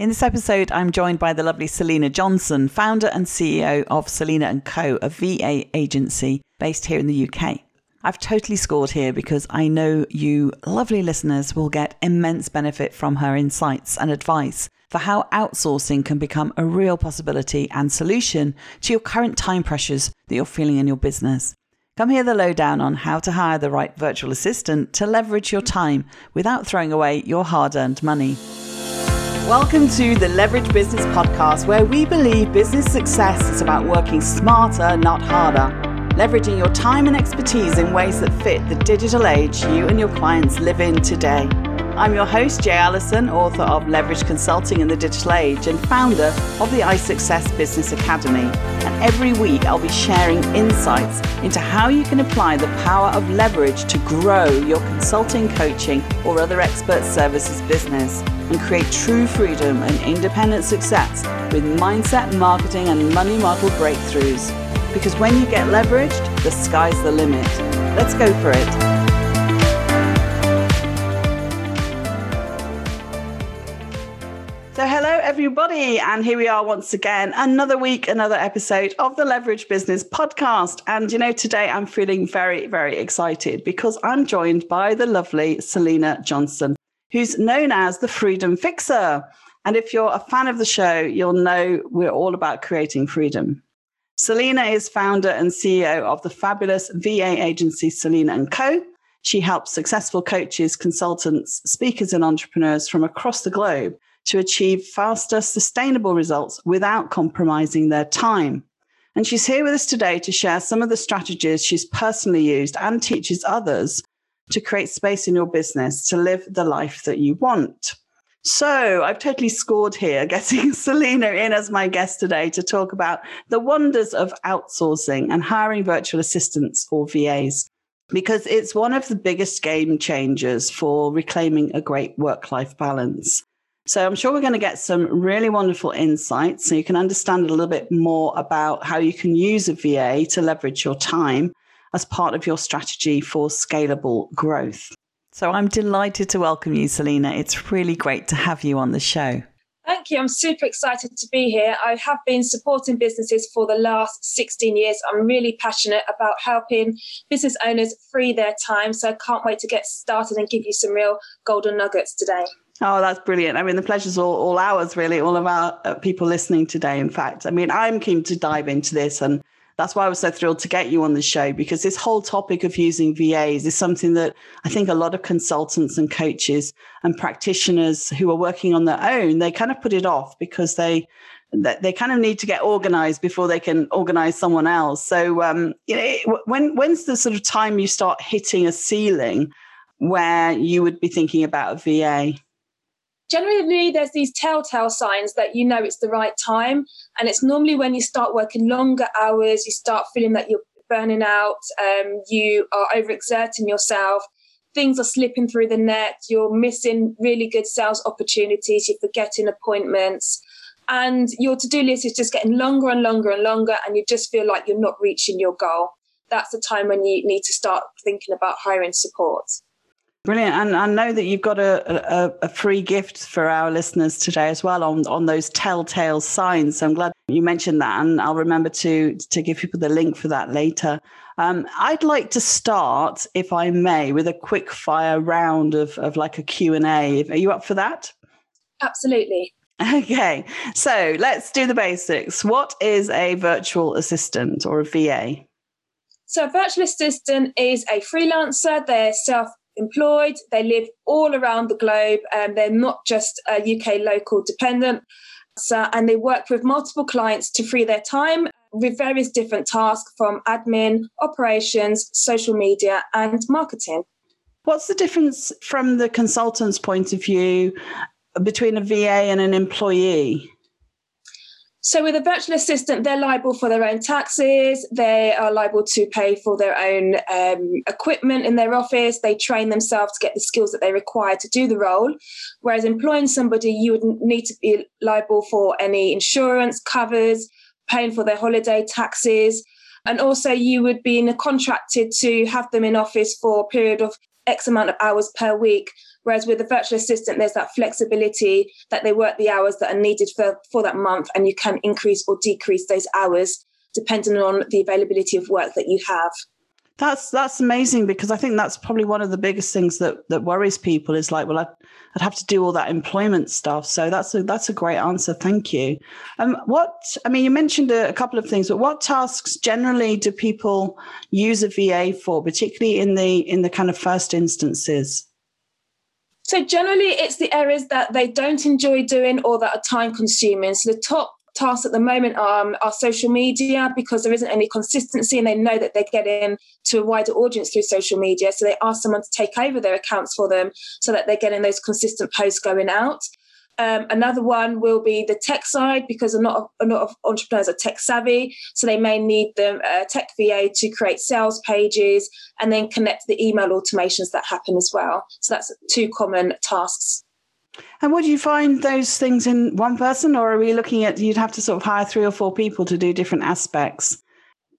In this episode, I'm joined by the lovely Selena Johnson, founder and CEO of Selena & Co, a VA agency based here in the UK. I've totally scored here because I know you lovely listeners will get immense benefit from her insights and advice for how outsourcing can become a real possibility and solution to your current time pressures that you're feeling in your business. Come hear the lowdown on how to hire the right virtual assistant to leverage your time without throwing away your hard-earned money. Welcome to the Leverage Business Podcast, where we believe business success is about working smarter, not harder, leveraging your time and expertise in ways that fit the digital age you and your clients live in today. I'm your host, Jay Allison, author of Leverage Consulting in the Digital Age and founder of the iSuccess Business Academy. And every week I'll be sharing insights into how you can apply the power of leverage to grow your consulting, coaching, or other expert services business and create true freedom and independent success with mindset, marketing, and money model breakthroughs. Because when you get leveraged, the sky's the limit. Let's go for it. So hello everybody, and here we are once again, another week, another episode of the Leverage Business Podcast. And you know, today I'm feeling very, very excited because I'm joined by the lovely Selena Johnson, who's known as the Freedom Fixer. And if you're a fan of the show, you'll know we're all about creating freedom. Selena is founder and CEO of the fabulous VA agency Selena & Co. She helps successful coaches, consultants, speakers, and entrepreneurs from across the globe to achieve faster, sustainable results without compromising their time. And she's here with us today to share some of the strategies she's personally used and teaches others to create space in your business to live the life that you want. So I've totally scored here, getting Selena in as my guest today to talk about the wonders of outsourcing and hiring virtual assistants or VAs, because it's one of the biggest game changers for reclaiming a great work-life balance. So I'm sure we're going to get some really wonderful insights so you can understand a little bit more about how you can use a VA to leverage your time as part of your strategy for scalable growth. So I'm delighted to welcome you, Selena. It's really great to have you on the show. Thank you. I'm super excited to be here. I have been supporting businesses for the last 16 years. I'm really passionate about helping business owners free their time. So I can't wait to get started and give you some real golden nuggets today. Oh, that's brilliant. I mean, the pleasure's all ours, really, all of our people listening today, in fact. I mean, I'm keen to dive into this, and that's why I was so thrilled to get you on the show, because this whole topic of using VAs is something that I think a lot of consultants and coaches and practitioners who are working on their own, they kind of put it off because they kind of need to get organized before they can organize someone else. So, you know, when's the sort of time you start hitting a ceiling where you would be thinking about a VA? Generally, there's these telltale signs that you know it's the right time, and it's normally when you start working longer hours, you start feeling that you're burning out, you are overexerting yourself, things are slipping through the net, you're missing really good sales opportunities, you're forgetting appointments, and your to-do list is just getting longer and longer and longer, and you just feel like you're not reaching your goal. That's the time when you need to start thinking about hiring support. Brilliant. And I know that you've got a free gift for our listeners today as well on those telltale signs. So I'm glad you mentioned that, and I'll remember to give people the link for that later. I'd like to start, if I may, with a quick fire round of like a Q&A. Are you up for that? Absolutely. Okay. So let's do the basics. What is a virtual assistant or a VA? So a virtual assistant is a freelancer. They're self-employed. They live all around the globe, and they're not just a UK local dependent. So, and they work with multiple clients to free their time with various different tasks from admin, operations, social media, and marketing. What's the difference from the consultant's point of view between a VA and an employee? So with a virtual assistant, they're liable for their own taxes. They are liable to pay for their own equipment in their office. They train themselves to get the skills that they require to do the role. Whereas employing somebody, you would need to be liable for any insurance covers, paying for their holiday taxes. And also you would be contracted to have them in office for a period of X amount of hours per week Whereas with a virtual assistant, there's that flexibility that they work the hours that are needed for that month, and you can increase or decrease those hours depending on the availability of work that you have. That's amazing, because I think that's probably one of the biggest things that worries people is like, well, I'd have to do all that employment stuff. So that's a great answer. Thank you. You mentioned a couple of things, but what tasks generally do people use a VA for, particularly in the kind of first instances? So generally it's the areas that they don't enjoy doing or that are time consuming. So the top tasks at the moment are social media, because there isn't any consistency and they know that they're getting to a wider audience through social media. So they ask someone to take over their accounts for them so that they're getting those consistent posts going out. Another one will be the tech side, because a lot of entrepreneurs are tech savvy. So they may need a tech VA to create sales pages and then connect the email automations that happen as well. So that's two common tasks. And would you find those things in one person, or are we looking at you'd have to sort of hire 3 or 4 people to do different aspects?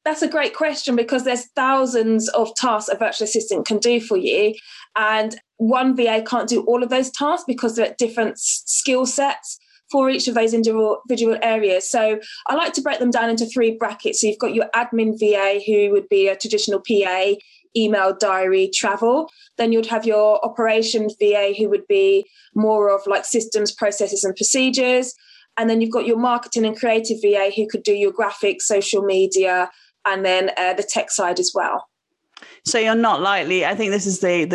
That's a great question, because there's thousands of tasks a virtual assistant can do for you. And one VA can't do all of those tasks because they're at different skill sets for each of those individual areas. So I like to break them down into 3 brackets. So you've got your admin VA, who would be a traditional PA, email, diary, travel. Then you'd have your operations VA, who would be more of like systems, processes and procedures. And then you've got your marketing and creative VA, who could do your graphics, social media, and then the tech side as well. So you're not likely, I think this is the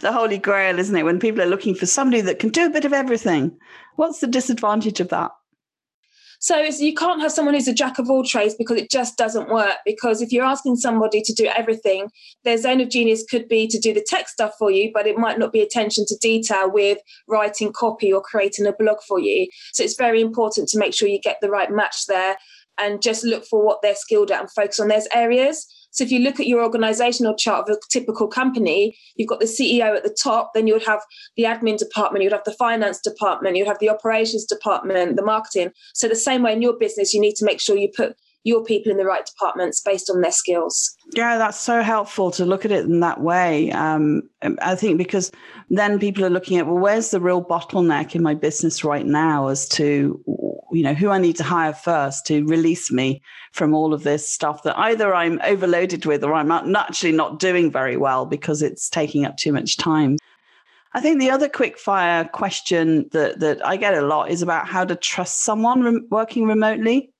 the holy grail, isn't it? When people are looking for somebody that can do a bit of everything. What's the disadvantage of that? So you can't have someone who's a jack of all trades, because it just doesn't work. Because if you're asking somebody to do everything, their zone of genius could be to do the tech stuff for you, but it might not be attention to detail with writing copy or creating a blog for you. So it's very important to make sure you get the right match there and just look for what they're skilled at and focus on those areas. So if you look at your organizational chart of a typical company, you've got the CEO at the top, then you would have the admin department, you'd have the finance department, you'd have the operations department, the marketing. So the same way in your business, you need to make sure you put your people in the right departments based on their skills. Yeah, that's so helpful to look at it in that way. I think because then people are looking at, well, where's the real bottleneck in my business right now as to, you know, who I need to hire first to release me from all of this stuff that either I'm overloaded with or I'm actually not doing very well because it's taking up too much time. I think the other quick fire question that I get a lot is about how to trust someone working remotely.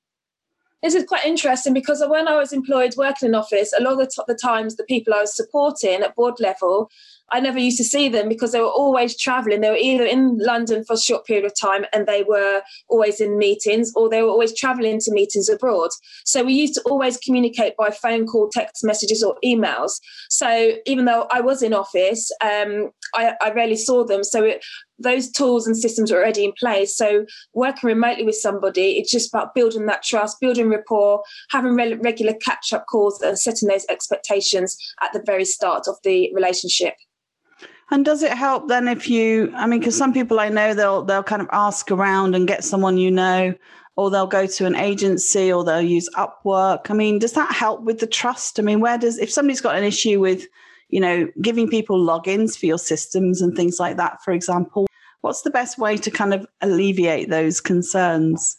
This is quite interesting, because when I was employed working in office, a lot of the times the people I was supporting at board level, I never used to see them because they were always travelling. They were either in London for a short period of time and they were always in meetings, or they were always travelling to meetings abroad. So we used to always communicate by phone call, text messages or emails. So even though I was in office, I rarely saw them. So those tools and systems are already in place. So working remotely with somebody, it's just about building that trust, building rapport, having regular catch-up calls and setting those expectations at the very start of the relationship. And does it help then if you, because some people I know, they'll kind of ask around and get someone you know, or they'll go to an agency, or they'll use Upwork. Does that help with the trust? If somebody's got an issue with, giving people logins for your systems and things like that, for example, what's the best way to kind of alleviate those concerns?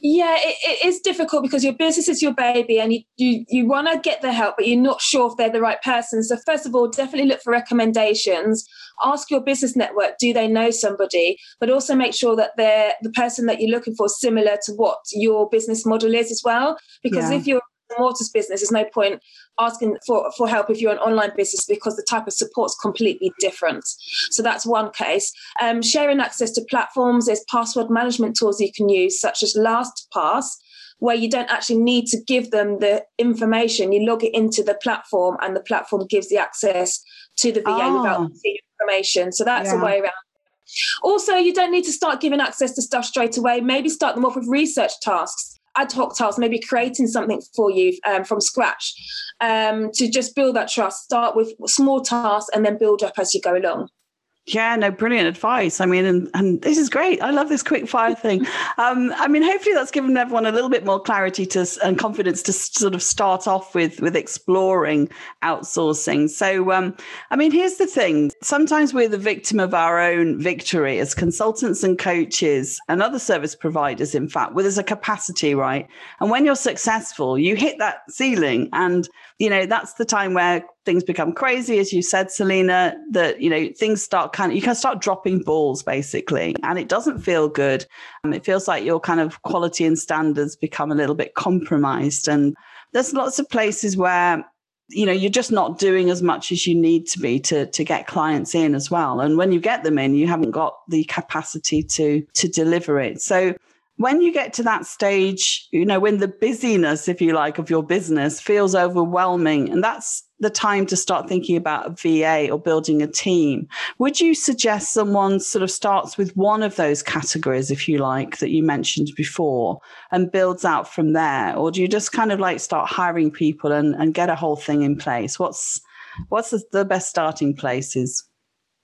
Yeah, it is difficult because your business is your baby and you want to get the help, but you're not sure if they're the right person. So first of all, definitely look for recommendations. Ask your business network, do they know somebody? But also make sure that the person that you're looking for is similar to what your business model is as well. Because if you're a mortars business, there's no point asking for help if you're an online business, because the type of support's completely different. So that's one case. Sharing access to platforms, there's password management tools you can use, such as LastPass, where you don't actually need to give them the information. You log it into the platform and the platform gives the access to the VA without the information. So that's a way around. Also, you don't need to start giving access to stuff straight away. Maybe start them off with research tasks, ad hoc tasks, maybe creating something for you from scratch to just build that trust. Start with small tasks and then build up as you go along. Yeah, no, brilliant advice. I mean, and this is great. I love this quick fire thing. I mean, hopefully that's given everyone a little bit more clarity to and confidence to sort of start off with exploring outsourcing. So, I mean, here's the thing. Sometimes we're the victim of our own victory as consultants and coaches and other service providers, in fact, where there's a capacity, right? And when you're successful, you hit that ceiling. And, you know, that's the time where things become crazy, as you said, Selena, that, you know, things start you can start dropping balls basically, and it doesn't feel good. It feels like your kind of quality and standards become a little bit compromised. And there's lots of places where, you know, you're just not doing as much as you need to be to get clients in as well. And when you get them in, you haven't got the capacity to deliver it. So when you get to that stage, you know, when the busyness, if you like, of your business feels overwhelming, and that's the time to start thinking about a VA or building a team. Would you suggest someone sort of starts with one of those categories, if you like, that you mentioned before and builds out from there? Or do you just kind of like start hiring people and get a whole thing in place? What's the best starting places?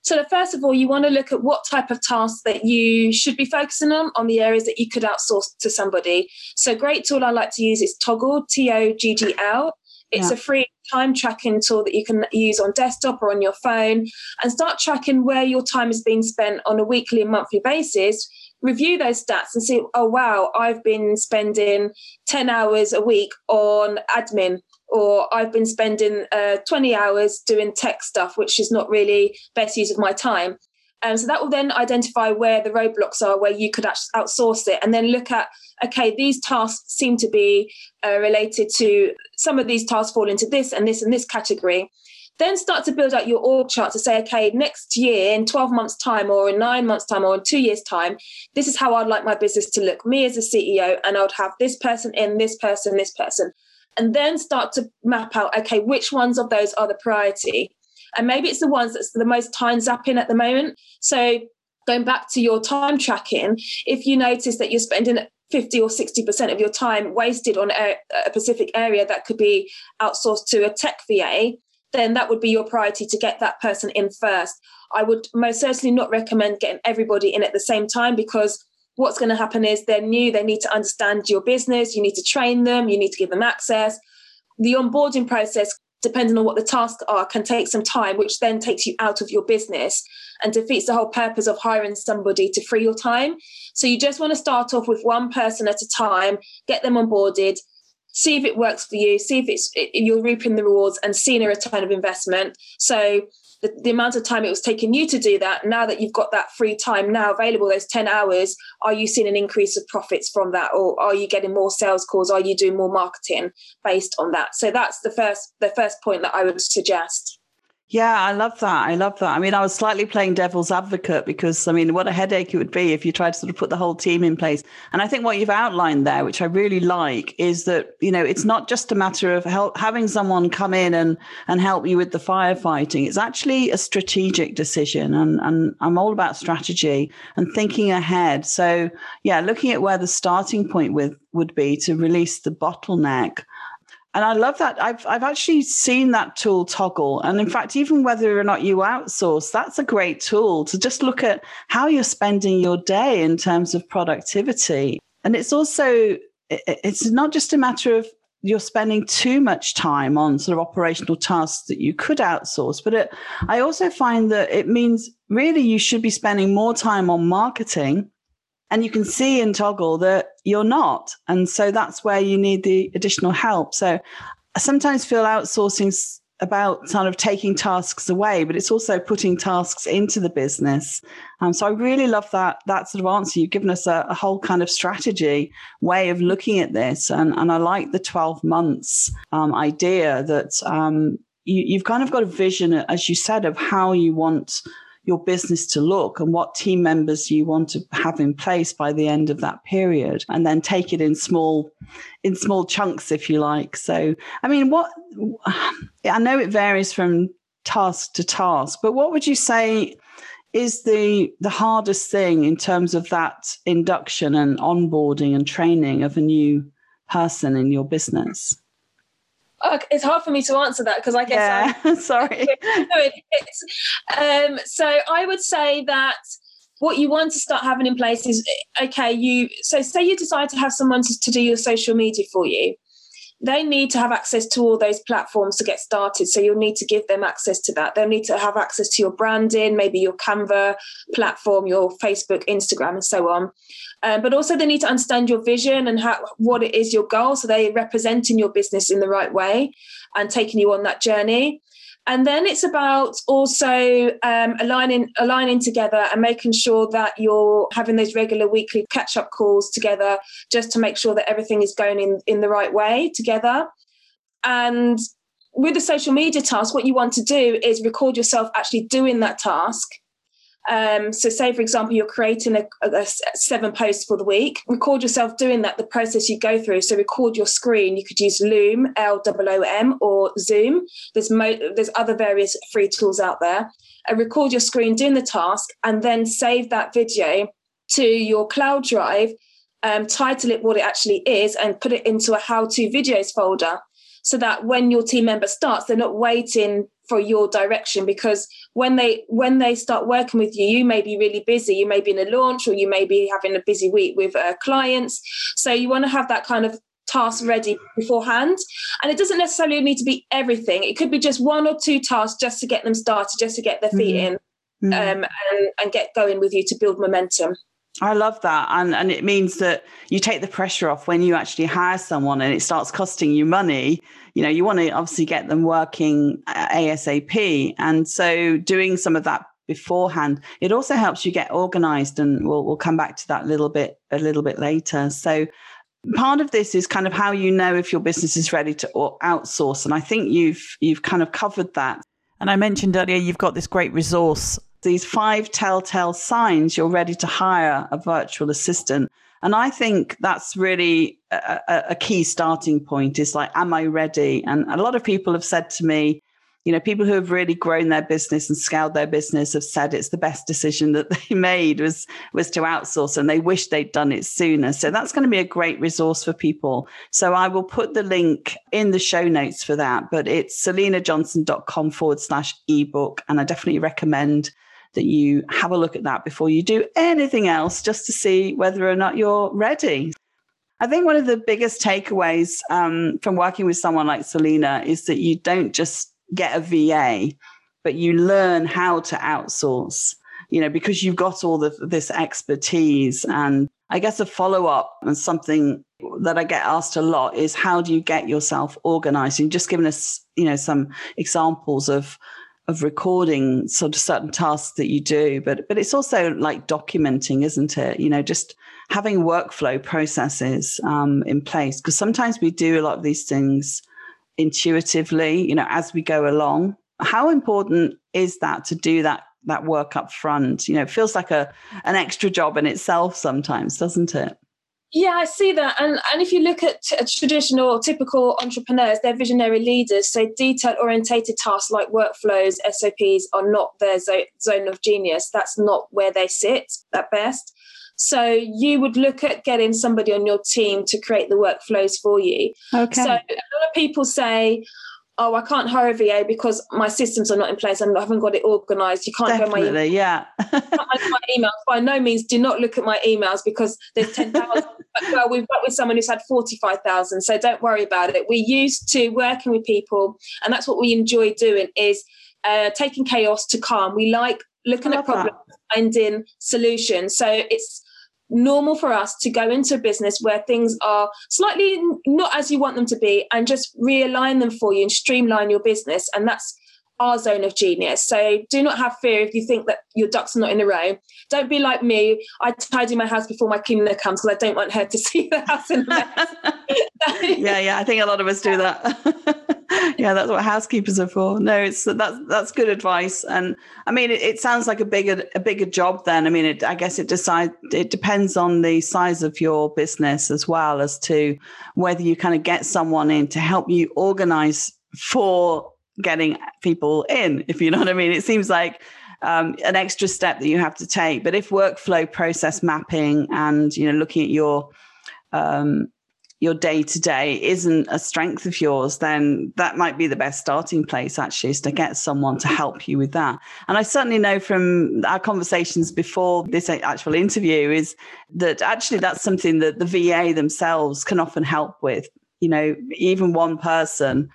So first of all, you want to look at what type of tasks that you should be focusing on the areas that you could outsource to somebody. So great tool I like to use is Toggl, Toggl. It's a free time tracking tool that you can use on desktop or on your phone, and start tracking where your time is being spent on a weekly and monthly basis. Review those stats and see, oh, wow, I've been spending 10 hours a week on admin, or I've been spending 20 hours doing tech stuff, which is not really best use of my time. And so that will then identify where the roadblocks are, where you could outsource it, and then look at, okay, these tasks seem to be related to, some of these tasks fall into this and this and this category. Then start to build out your org chart to say, okay, next year, in 12 months' time or in 9 months' time or in 2 years' time, this is how I'd like my business to look, me as a CEO, and I would have this person in, this person, this person. And then start to map out, okay, which ones of those are the priority? And maybe it's the ones that's the most time zapping at the moment. So going back to your time tracking, if you notice that you're spending 50 or 60% of your time wasted on a specific area that could be outsourced to a tech VA, then that would be your priority to get that person in first. I would most certainly not recommend getting everybody in at the same time, because what's going to happen is they're new, they need to understand your business, you need to train them, you need to give them access. The onboarding process, depending on what the tasks are, can take some time, which then takes you out of your business and defeats the whole purpose of hiring somebody to free your time. So you just want to start off with one person at a time, get them onboarded, see if it works for you, see if you're reaping the rewards and seeing a return of investment. So the amount of time it was taking you to do that, now that you've got that free time now available, those 10 hours, are you seeing an increase of profits from that? Or are you getting more sales calls? Are you doing more marketing based on that? So that's the first point that I would suggest. Yeah, I love that. I mean, I was slightly playing devil's advocate because, I mean, what a headache it would be if you tried to sort of put the whole team in place. And I think what you've outlined there, which I really like, is that, you know, it's not just a matter of having someone come in and help you with the firefighting. It's actually a strategic decision. And I'm all about strategy and thinking ahead. So, yeah, looking at where the starting point would be to release the bottleneck. And I love that. I've actually seen that tool, Toggl. And in fact, even whether or not you outsource, that's a great tool to just look at how you're spending your day in terms of productivity. And it's also, it's not just a matter of you're spending too much time on sort of operational tasks that you could outsource. But I also find that it means really you should be spending more time on marketing. And you can see in Toggl that you're not. And so that's where you need the additional help. So I sometimes feel outsourcing's about sort of taking tasks away, but it's also putting tasks into the business. So I really love that sort of answer. You've given us a whole kind of strategy way of looking at this. And I like the 12 months idea that you've kind of got a vision, as you said, of how you want your business to look and what team members you want to have in place by the end of that period, and then take it in small chunks, if you like. So, I mean, I know it varies from task to task, but what would you say is the hardest thing in terms of that induction and onboarding and training of a new person in your business? It's hard for me to answer that because I guess I'm sorry. So I would say that what you want to start having in place is, say you decide to have someone to do your social media for you. They need to have access to all those platforms to get started. So you'll need to give them access to that. They'll need to have access to your branding, maybe your Canva platform, your Facebook, Instagram, and so on. But also they need to understand your vision and what it is your goal. So they're representing your business in the right way and taking you on that journey. And then it's about also aligning together and making sure that you're having those regular weekly catch-up calls together just to make sure that everything is going in the right way together. And with the social media task, what you want to do is record yourself actually doing that task. So say, for example, you're creating a 7 posts for the week. Record yourself doing that, the process you go through. So record your screen. You could use Loom, L-O-O-M, or Zoom. There's other various free tools out there. And record your screen doing the task and then save that video to your cloud drive, title it what it actually is and put it into a how-to videos folder so that when your team member starts, they're not waiting for your direction, because when they start working with you, you may be really busy. You may be in a launch or you may be having a busy week with clients. So you want to have that kind of task ready beforehand. And it doesn't necessarily need to be everything. It could be just 1 or 2 tasks just to get them started, just to get their feet in and get going with you to build momentum. I love that. And it means that you take the pressure off when you actually hire someone and it starts costing you money. You know, you want to obviously get them working ASAP. And so doing some of that beforehand, it also helps you get organized. And we'll come back to that a little bit later. So part of this is kind of how you know if your business is ready to outsource. And I think you've kind of covered that. And I mentioned earlier, you've got this great resource, these 5 telltale signs you're ready to hire a virtual assistant. And I think that's really a key starting point is like, am I ready? And a lot of people have said to me, you know, people who have really grown their business and scaled their business have said it's the best decision that they made was to outsource, and they wish they'd done it sooner. So that's going to be a great resource for people. So I will put the link in the show notes for that, but it's selenajohnson.com/ebook. And I definitely recommend that you have a look at that before you do anything else, just to see whether or not you're ready. I think one of the biggest takeaways from working with someone like Selena is that you don't just get a VA, but you learn how to outsource, you know, because you've got all this expertise. And I guess a follow-up and something that I get asked a lot is, how do you get yourself organized? You've just given us, you know, some examples of recording sort of certain tasks that you do, but it's also like documenting, isn't it? You know, just having workflow processes in place, because sometimes we do a lot of these things intuitively, you know, as we go along. How important is that to do that work up front? You know, it feels like an extra job in itself sometimes, doesn't it? Yeah, I see that. And if you look at traditional, typical entrepreneurs, they're visionary leaders. So detail orientated tasks like workflows, SOPs are not their zone of genius. That's not where they sit at best. So you would look at getting somebody on your team to create the workflows for you. Okay. So a lot of people say, oh, I can't hire a VA because my systems are not in place and I haven't got it organised. You can't go my email. Yeah. My emails. By no means, do not look at my emails because there's 10,000. Well, we've worked with someone who's had 45,000, so don't worry about it. We're used to working with people, and that's what we enjoy doing is taking chaos to calm. We like looking at problems, finding solutions. So it's normal for us to go into a business where things are slightly not as you want them to be and just realign them for you and streamline your business. And that's our zone of genius. So do not have fear if you think that your ducks are not in a row. Don't be like me. I tidy my house before my cleaner comes because I don't want her to see the house in a mess. Yeah. I think a lot of us do that. Yeah, that's what housekeepers are for. No, that's good advice. And I mean, it sounds like a bigger job then. I mean, it depends on the size of your business as well as to whether you kind of get someone in to help you organize for getting people in, if you know what I mean. It seems like an extra step that you have to take. But if workflow process mapping and, you know, looking at your your day-to-day isn't a strength of yours, then that might be the best starting place, actually, is to get someone to help you with that. And I certainly know from our conversations before this actual interview is that actually that's something that the VA themselves can often help with, you know, even one person,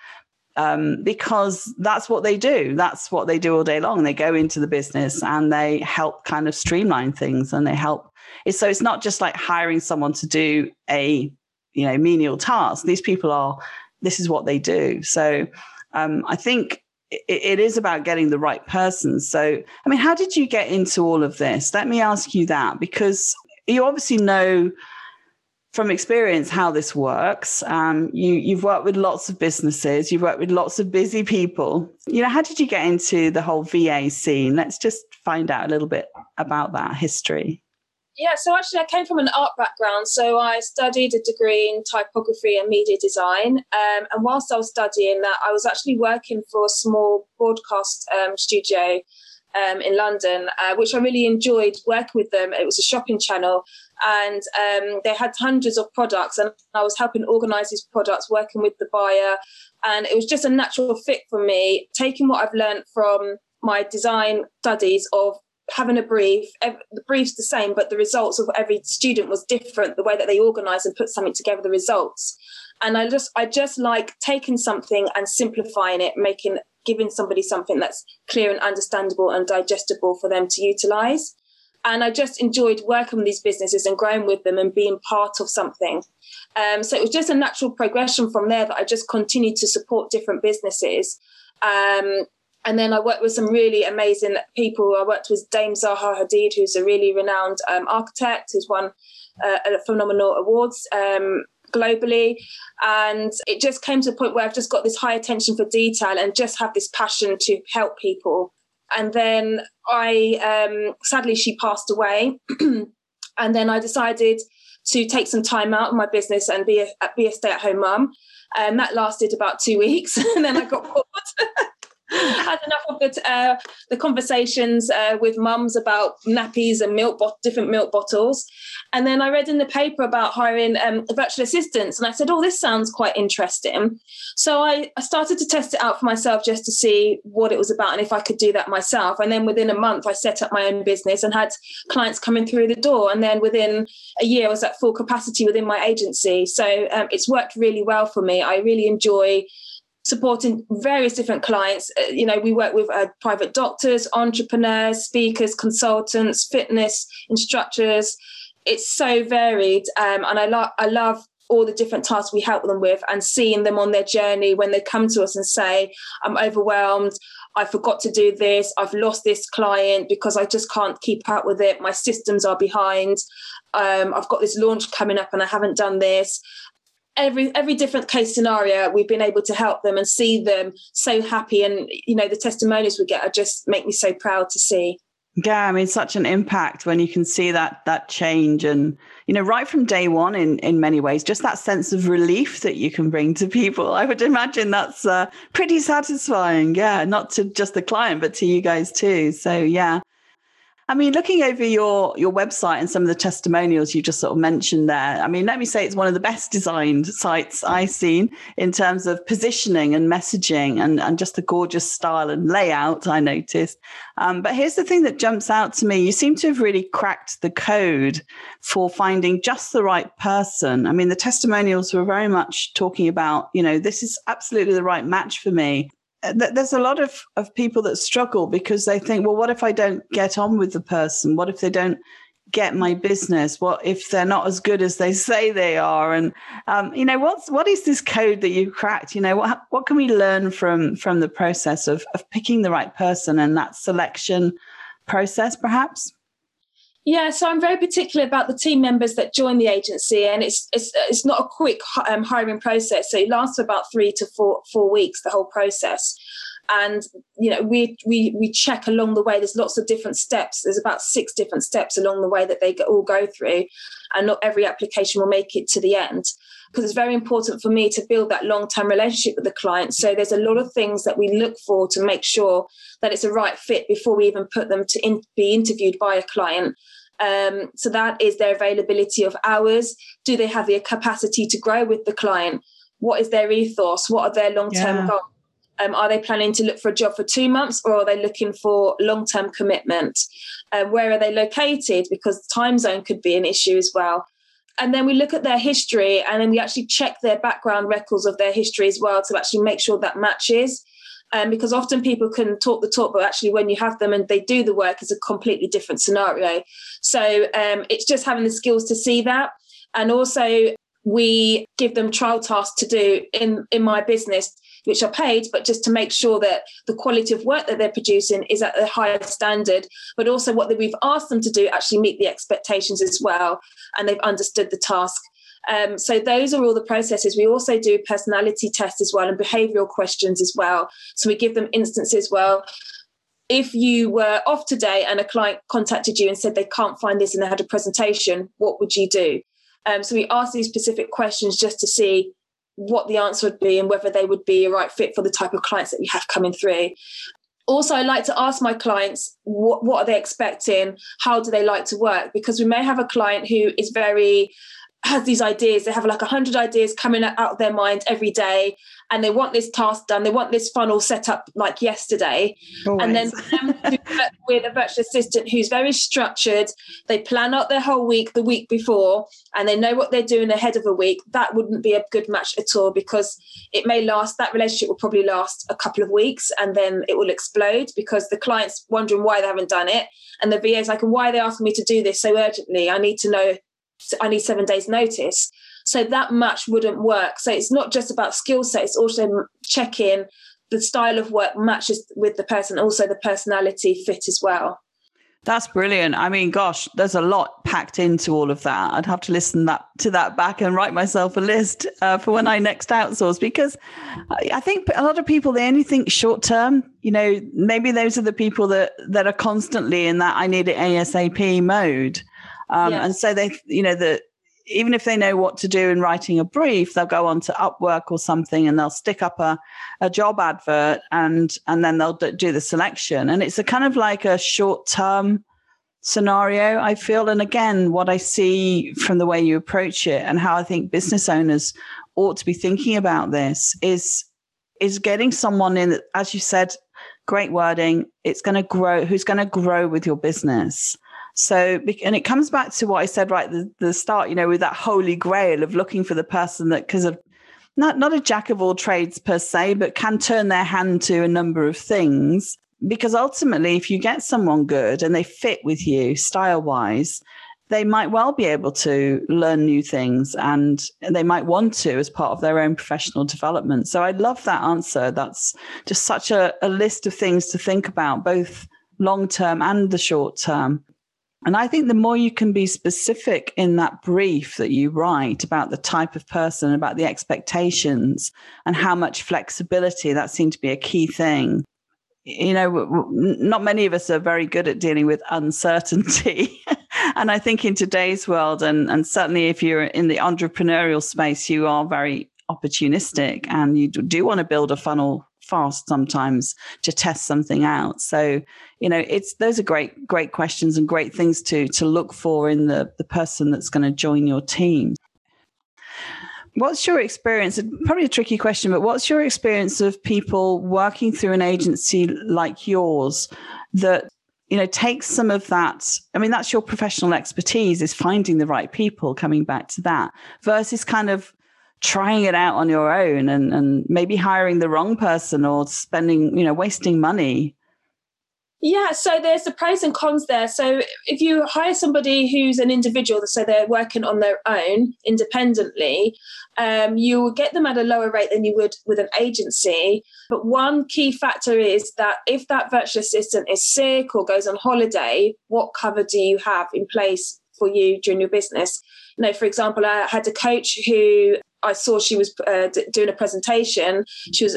because that's what they do. That's what they do all day long. They go into the business and they help kind of streamline things, and they help. So it's not just like hiring someone to do a, you know, menial task. These people are, this is what they do. So I think it is about getting the right person. So, I mean, how did you get into all of this? Let me ask you that, because you obviously know from experience how this works. You've worked with lots of businesses, you've worked with lots of busy people. You know, how did you get into the whole VA scene? Let's just find out a little bit about that history. Yeah, so actually I came from an art background. So I studied a degree in typography and media design. And whilst I was studying that, I was actually working for a small broadcast studio in London, which I really enjoyed working with them. It was a shopping channel, and they had hundreds of products, and I was helping organise these products, working with the buyer. And it was just a natural fit for me, taking what I've learned from my design studies of having a brief. The brief's the same, but the results of every student was different, the way that they organised and put something together, the results. And I just like taking something and simplifying it, giving somebody something that's clear and understandable and digestible for them to utilise. And I just enjoyed working with these businesses and growing with them and being part of something. So it was just a natural progression from there that I just continued to support different businesses. And then I worked with some really amazing people. I worked with Dame Zaha Hadid, who's a really renowned architect, who's won phenomenal awards globally. And it just came to a point where I've just got this high attention for detail and just have this passion to help people. And then sadly, she passed away. And then I decided to take some time out of my business and be a stay-at-home mum. And that lasted about 2 weeks. And then I got bored. Had enough of the conversations with mums about nappies and different milk bottles. And then I read in the paper about hiring virtual assistants, and I said, oh, this sounds quite interesting. So I started to test it out for myself just to see what it was about and if I could do that myself. And then within a month, I set up my own business and had clients coming through the door. And then within a year, I was at full capacity within my agency. So it's worked really well for me. I really enjoy supporting various different clients. You know, we work with private doctors, entrepreneurs, speakers, consultants, fitness instructors. It's so varied. And I love all the different tasks we help them with, and seeing them on their journey when they come to us and say, I'm overwhelmed, I forgot to do this, I've lost this client because I just can't keep up with it, my systems are behind, I've got this launch coming up and I haven't done this. Every different case scenario, we've been able to help them and see them so happy. And, you know, the testimonials we get are just make me so proud to see. Yeah, I mean, such an impact when you can see that change. And, you know, right from day one in many ways, just that sense of relief that you can bring to people. I would imagine that's pretty satisfying. Yeah, not to just the client, but to you guys too. So, yeah. I mean, looking over your website and some of the testimonials you just sort of mentioned there, I mean, let me say it's one of the best designed sites I've seen in terms of positioning and messaging and just the gorgeous style and layout I noticed. But here's the thing that jumps out to me. You seem to have really cracked the code for finding just the right person. I mean, the testimonials were very much talking about, you know, this is absolutely the right match for me. There's a lot of people that struggle because they think, well, what if I don't get on with the person? What if they don't get my business? What if they're not as good as they say they are? And, you know, what is this code that you cracked? You know, what can we learn from the process of picking the right person and that selection process, perhaps? Yeah, so I'm very particular about the team members that join the agency, and it's not a quick hiring process. So it lasts about 3 to 4 weeks, the whole process. And, you know, we check along the way. There's lots of different steps. There's about 6 different steps along the way that they all go through, and not every application will make it to the end, because it's very important for me to build that long-term relationship with the client. So there's a lot of things that we look for to make sure that it's a right fit before we even put them to be interviewed by a client. So that is their availability of hours. Do they have the capacity to grow with the client? What is their ethos? What are their long-term goals? Are they planning to look for a job for 2 months, or are they looking for long-term commitment? Where are they located? Because the time zone could be an issue as well. And then we look at their history, and then we actually check their background records of their history as well to actually make sure that matches. Because often people can talk the talk, but actually when you have them and they do the work, it's a completely different scenario. So it's just having the skills to see that. And also we give them trial tasks to do in my business, which are paid, but just to make sure that the quality of work that they're producing is at the highest standard, but also what we've asked them to do actually meet the expectations as well, and they've understood the task. So those are all the processes. We also do personality tests as well and behavioural questions as well. So we give them instances, well, if you were off today and a client contacted you and said they can't find this and they had a presentation, what would you do? So we ask these specific questions just to see what the answer would be and whether they would be a right fit for the type of clients that we have coming through. Also, I like to ask my clients, what are they expecting? How do they like to work? Because we may have a client who is has these ideas. They have like 100 ideas coming out of their mind every day, and they want this task done. They want this funnel set up like yesterday. Always. And then to work with a virtual assistant who's very structured, they plan out their whole week the week before, and they know what they're doing ahead of a week. That wouldn't be a good match at all, because it may last, that relationship will probably last a couple of weeks, and then it will explode because the client's wondering why they haven't done it. And the VA's like, why are they asking me to do this so urgently? I need 7 days notice. So that match wouldn't work. So it's not just about skill set, it's also checking the style of work matches with the person, also the personality fit as well. That's brilliant. I mean, gosh, there's a lot packed into all of that. I'd have to listen to that back and write myself a list for when I next outsource, because I think a lot of people, they only think short term. You know, maybe those are the people that are constantly in that I need it ASAP mode. And so they, you know, even if they know what to do in writing a brief, they'll go on to Upwork or something and they'll stick up a job advert and then they'll do the selection. And it's a kind of like a short term scenario, I feel. And again, what I see from the way you approach it and how I think business owners ought to be thinking about this is getting someone in, as you said, great wording, who's going to grow with your business. So, and it comes back to what I said right at the start, you know, with that holy grail of looking for the person that, because of not a jack of all trades per se, but can turn their hand to a number of things. Because ultimately, if you get someone good and they fit with you style wise, they might well be able to learn new things, and they might want to as part of their own professional development. So I love that answer. That's just such a list of things to think about, both long term and the short term. And I think the more you can be specific in that brief that you write about the type of person, about the expectations and how much flexibility, that seemed to be a key thing. You know, not many of us are very good at dealing with uncertainty. And I think in today's world, and certainly if you're in the entrepreneurial space, you are very opportunistic and you do want to build a funnel fast sometimes to test something out. So, you know, those are great questions and great things to look for in the person that's going to join your team. What's your experience? Probably a tricky question, but what's your experience of people working through an agency like yours that, you know, takes some of that? I mean, that's your professional expertise, is finding the right people, coming back to that, versus kind of trying it out on your own and maybe hiring the wrong person or spending, you know, wasting money. Yeah, so there's the pros and cons there. So if you hire somebody who's an individual, so they're working on their own independently, you will get them at a lower rate than you would with an agency. But one key factor is that if that virtual assistant is sick or goes on holiday, what cover do you have in place for you during your business? You know, for example, I had a coach who I saw she was doing a presentation. She was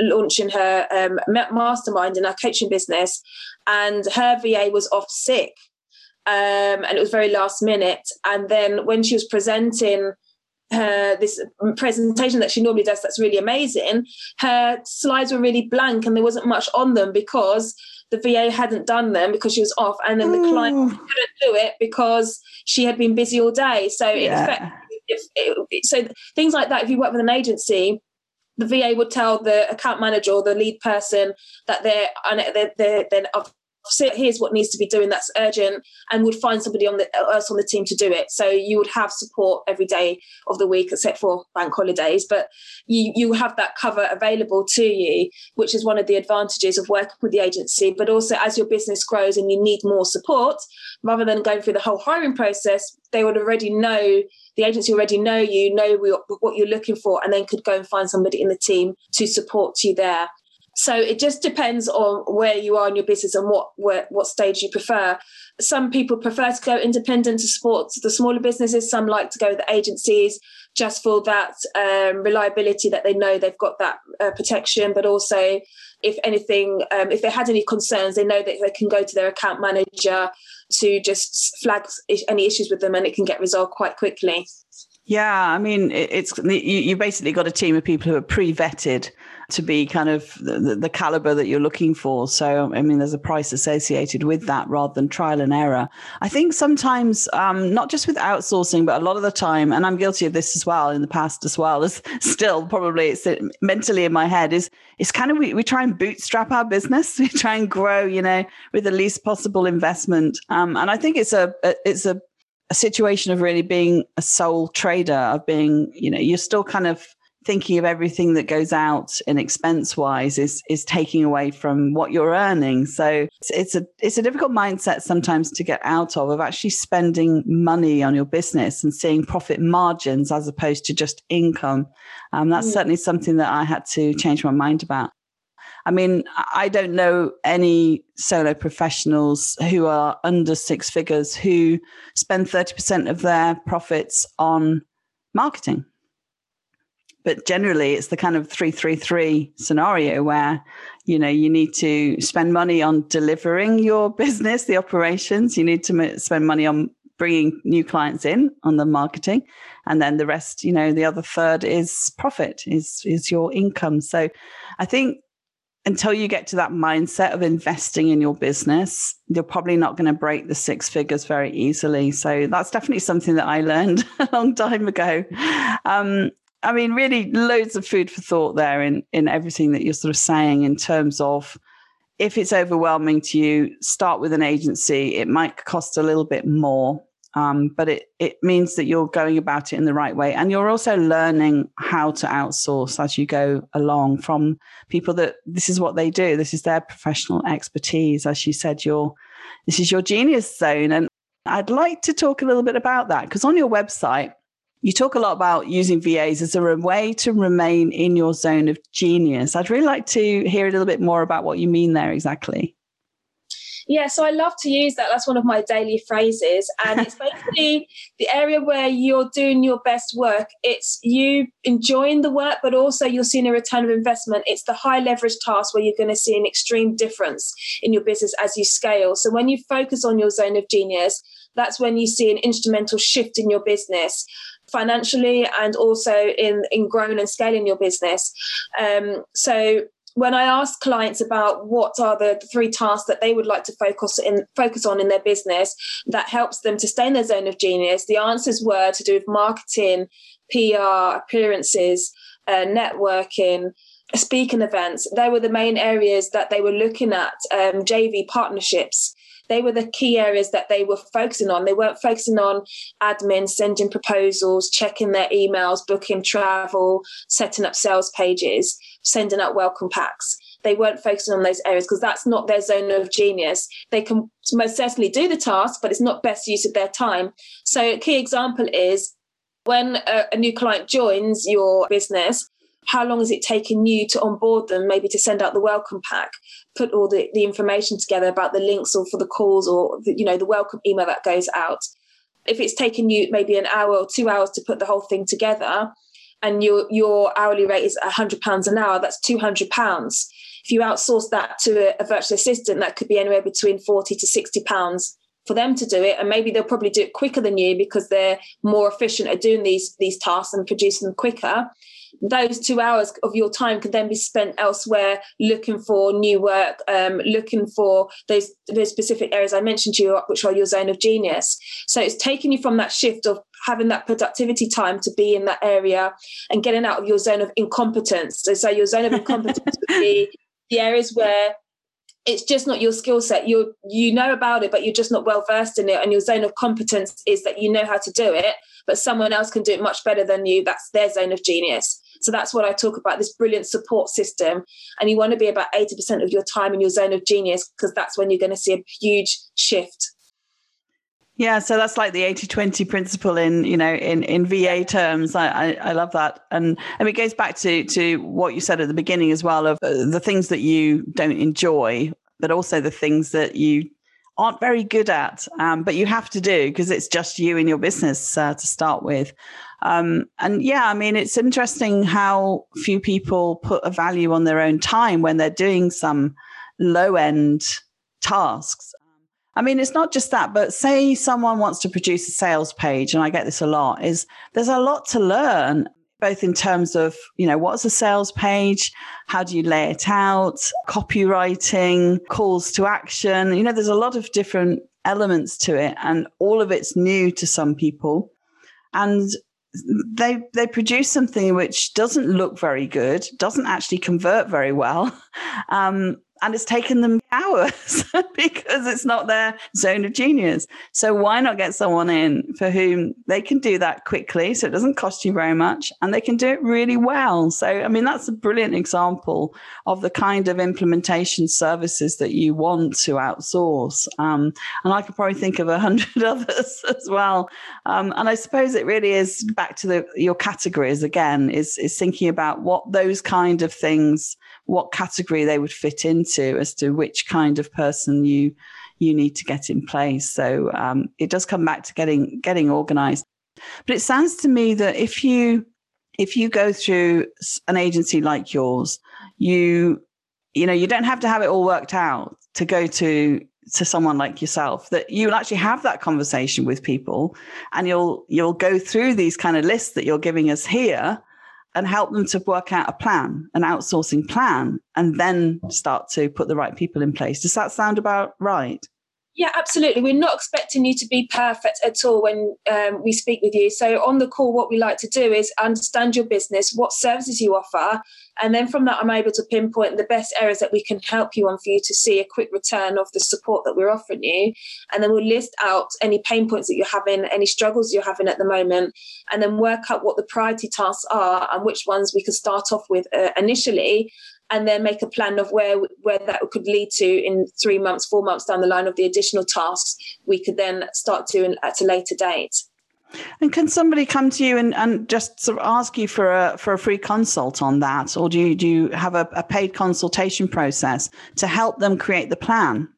launching her mastermind in our coaching business, and her VA was off sick, and it was very last minute. And then when she was presenting this presentation that she normally does that's really amazing, her slides were really blank and there wasn't much on them because the VA hadn't done them because she was off, and then the client couldn't do it because she had been busy all day. So so things like that, if you work with an agency, the VA would tell the account manager or the lead person that they're here's what needs to be doing that's urgent, and would find somebody else on the team to do it. So you would have support every day of the week except for bank holidays, but you have that cover available to you, which is one of the advantages of working with the agency. But also, as your business grows and you need more support, rather than going through the whole hiring process, they would already know, the agency already know what you're looking for, and then could go and find somebody in the team to support you there. So it just depends on where you are in your business and what stage you prefer. Some people prefer to go independent to support the smaller businesses. Some like to go with the agencies just for that reliability, that they know they've got that protection. But also, if anything, if they had any concerns, they know that they can go to their account manager to just flag any issues with them, and it can get resolved quite quickly. Yeah, I mean, it's you basically got a team of people who are pre-vetted to be kind of the caliber that you're looking for. So, I mean, there's a price associated with that rather than trial and error. I think sometimes, not just with outsourcing, but a lot of the time, and I'm guilty of this as well in the past as well, as still probably it's mentally in my head, is it's kind of we try and bootstrap our business. We try and grow, with the least possible investment. And I think it's a situation of really being a sole trader, of being, you're still kind of thinking of everything that goes out in expense wise is taking away from what you're earning. So it's a difficult mindset sometimes to get out of actually spending money on your business and seeing profit margins as opposed to just income. That's certainly something that I had to change my mind about. I mean, I don't know any solo professionals who are under six figures who spend 30% of their profits on marketing. But generally, it's the kind of 3-3-3 scenario where, you need to spend money on delivering your business, the operations. You need to spend money on bringing new clients in, on the marketing. And then the rest, the other third is profit, is your income. So I think until you get to that mindset of investing in your business, you're probably not going to break the six figures very easily. So that's definitely something that I learned a long time ago. I mean, really loads of food for thought there in everything that you're sort of saying, in terms of if it's overwhelming to you, start with an agency. It might cost a little bit more, but it means that you're going about it in the right way. And you're also learning how to outsource as you go along from people that this is what they do. This is their professional expertise. As you said, this is your genius zone. And I'd like to talk a little bit about that, because on your website, you talk a lot about using VAs as a way to remain in your zone of genius. I'd really like to hear a little bit more about what you mean there exactly. Yeah, so I love to use that. That's one of my daily phrases. And it's basically the area where you're doing your best work. It's you enjoying the work, but also you're seeing a return of investment. It's the high leverage task where you're going to see an extreme difference in your business as you scale. So when you focus on your zone of genius, that's when you see an instrumental shift in your business, financially and also in growing and scaling your business. So when I ask clients about what are the three tasks that they would like to focus on in their business that helps them to stay in their zone of genius, the answers were to do with marketing, PR, appearances, networking, speaking events. They were the main areas that they were looking at, JV partnerships. They were the key areas that they were focusing on. They weren't focusing on admin, sending proposals, checking their emails, booking travel, setting up sales pages, sending out welcome packs. They weren't focusing on those areas because that's not their zone of genius. They can most certainly do the task, but it's not best use of their time. So a key example is when a new client joins your business, how long is it taking you to onboard them, maybe to send out the welcome pack, put all the information together about the links or for the calls or, the welcome email that goes out. If it's taking you maybe an hour or 2 hours to put the whole thing together and your hourly rate is £100 an hour, that's £200. If you outsource that to a virtual assistant, that could be anywhere between £40 to £60 for them to do it. And maybe they'll probably do it quicker than you because they're more efficient at doing these tasks and producing them quicker. those 2 hours of your time could then be spent elsewhere, looking for new work, looking for those specific areas I mentioned to you, which are your zone of genius. So it's taking you from that shift of having that productivity time to be in that area and getting out of your zone of incompetence. So your zone of incompetence would be the areas where it's just not your skill set. You know about it, but you're just not well versed in it. And your zone of competence is that you know how to do it, but someone else can do it much better than you. That's their zone of genius. So that's what I talk about, this brilliant support system. And you want to be about 80% of your time in your zone of genius, because that's when you're going to see a huge shift. Yeah, so that's like the 80-20 principle in VA terms. I love that. And it goes back to what you said at the beginning as well, of the things that you don't enjoy, but also the things that you aren't very good at, but you have to do because it's just you and your business to start with. It's interesting how few people put a value on their own time when they're doing some low-end tasks. I mean, it's not just that, but say someone wants to produce a sales page, and I get this a lot, is there's a lot to learn, both in terms of, what's a sales page? How do you lay it out? Copywriting, calls to action. There's a lot of different elements to it, and all of it's new to some people. And they produce something which doesn't look very good, doesn't actually convert very well. And it's taken them hours because it's not their zone of genius. So why not get someone in for whom they can do that quickly, so it doesn't cost you very much, and they can do it really well. So, that's a brilliant example of the kind of implementation services that you want to outsource. And I could probably think of 100 others as well. And I suppose it really is back to your categories again, is thinking about what those kind of things, what category they would fit into as to which kind of person you need to get in place. So it does come back to getting organized. But it sounds to me that if you go through an agency like yours, you don't have to have it all worked out to go to someone like yourself, that you'll actually have that conversation with people, and you'll go through these kind of lists that you're giving us here, and help them to work out a plan, an outsourcing plan, and then start to put the right people in place. Does that sound about right? Yeah, absolutely. We're not expecting you to be perfect at all when we speak with you. So on the call, what we like to do is understand your business, what services you offer, and then from that, I'm able to pinpoint the best areas that we can help you on for you to see a quick return of the support that we're offering you. And then we'll list out any pain points that you're having, any struggles you're having at the moment, and then work out what the priority tasks are and which ones we can start off with initially, and then make a plan of where that could lead to in 3 months, 4 months down the line, of the additional tasks we could then start doing at a later date. And can somebody come to you and just sort of ask you for a free consult on that? Or do you have a paid consultation process to help them create the plan?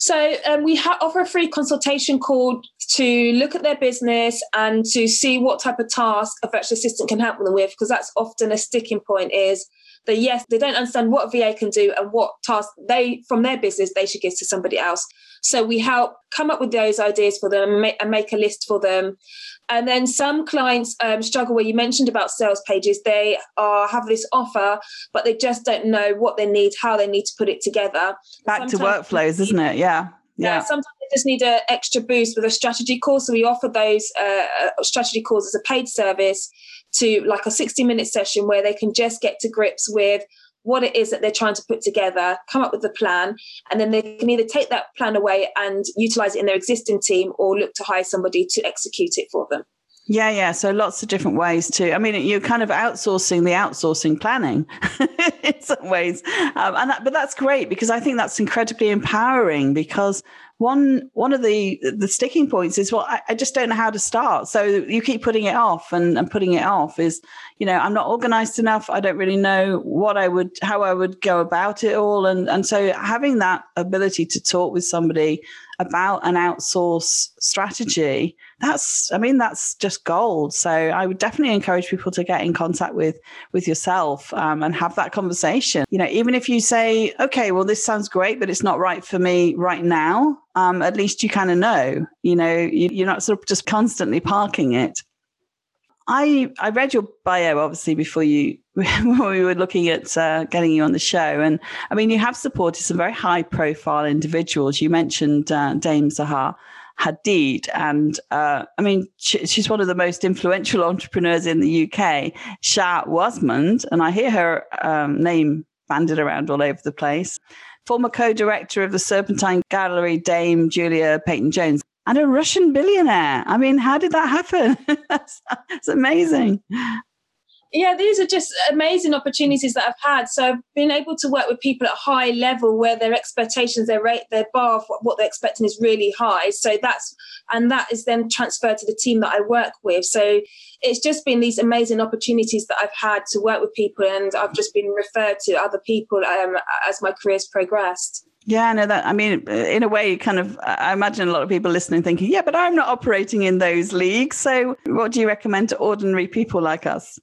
So we offer a free consultation call to look at their business and to see what type of task a virtual assistant can help them with, because that's often a sticking point is, that yes, they don't understand what VA can do and what tasks they, from their business, they should give to somebody else. So we help come up with those ideas for them and make a list for them. And then some clients struggle where you mentioned about sales pages. They have this offer, but they just don't know what they need, how they need to put it together. Back to workflows, isn't it? Yeah. Sometimes they just need an extra boost with a strategy course. So we offer those strategy courses as a paid service, to like a 60-minute session where they can just get to grips with what it is that they're trying to put together, come up with a plan, and then they can either take that plan away and utilize it in their existing team or look to hire somebody to execute it for them. Yeah. So lots of different ways to, you're kind of outsourcing the outsourcing planning in some ways. But that's great, because I think that's incredibly empowering, because one of the sticking points is, well, I just don't know how to start. So you keep putting it off and putting it off is, I'm not organized enough. I don't really know how I would go about it all. And so having that ability to talk with somebody about an outsource strategy, that's just gold. So I would definitely encourage people to get in contact with yourself and have that conversation. Even if you say, okay, well, this sounds great, but it's not right for me right now. At least you kind of know, you're not sort of just constantly parking it. I read your bio, obviously, before you when we were looking at getting you on the show. And, I mean, you have supported some very high-profile individuals. You mentioned Dame Zaha Hadid. And, I mean, she's one of the most influential entrepreneurs in the UK. Shah Wasmond, and I hear her name banded around all over the place. Former co-director of the Serpentine Gallery, Dame Julia Peyton-Jones. And a Russian billionaire. I mean, how did that happen? That's amazing. Yeah, these are just amazing opportunities that I've had. So I've been able to work with people at a high level where their expectations, their rate, their bar for what they're expecting is really high. So that is then transferred to the team that I work with. So it's just been these amazing opportunities that I've had to work with people, and I've just been referred to other people as my career's progressed. Yeah, no, that, I mean, in a way, kind of, I imagine a lot of people listening thinking, yeah, but I'm not operating in those leagues. So what do you recommend to ordinary people like us?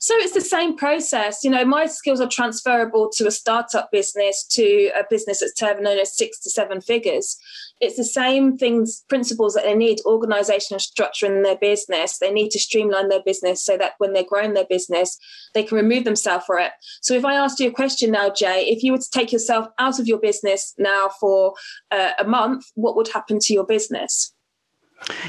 So it's the same process. You know, my skills are transferable to a startup business, to a business that's turning over 6 to 7 figures. It's the same things, principles that they need, organisation and structure in their business. They need to streamline their business so that when they're growing their business, they can remove themselves from it. So if I asked you a question now, Jay, if you were to take yourself out of your business now for a month, what would happen to your business?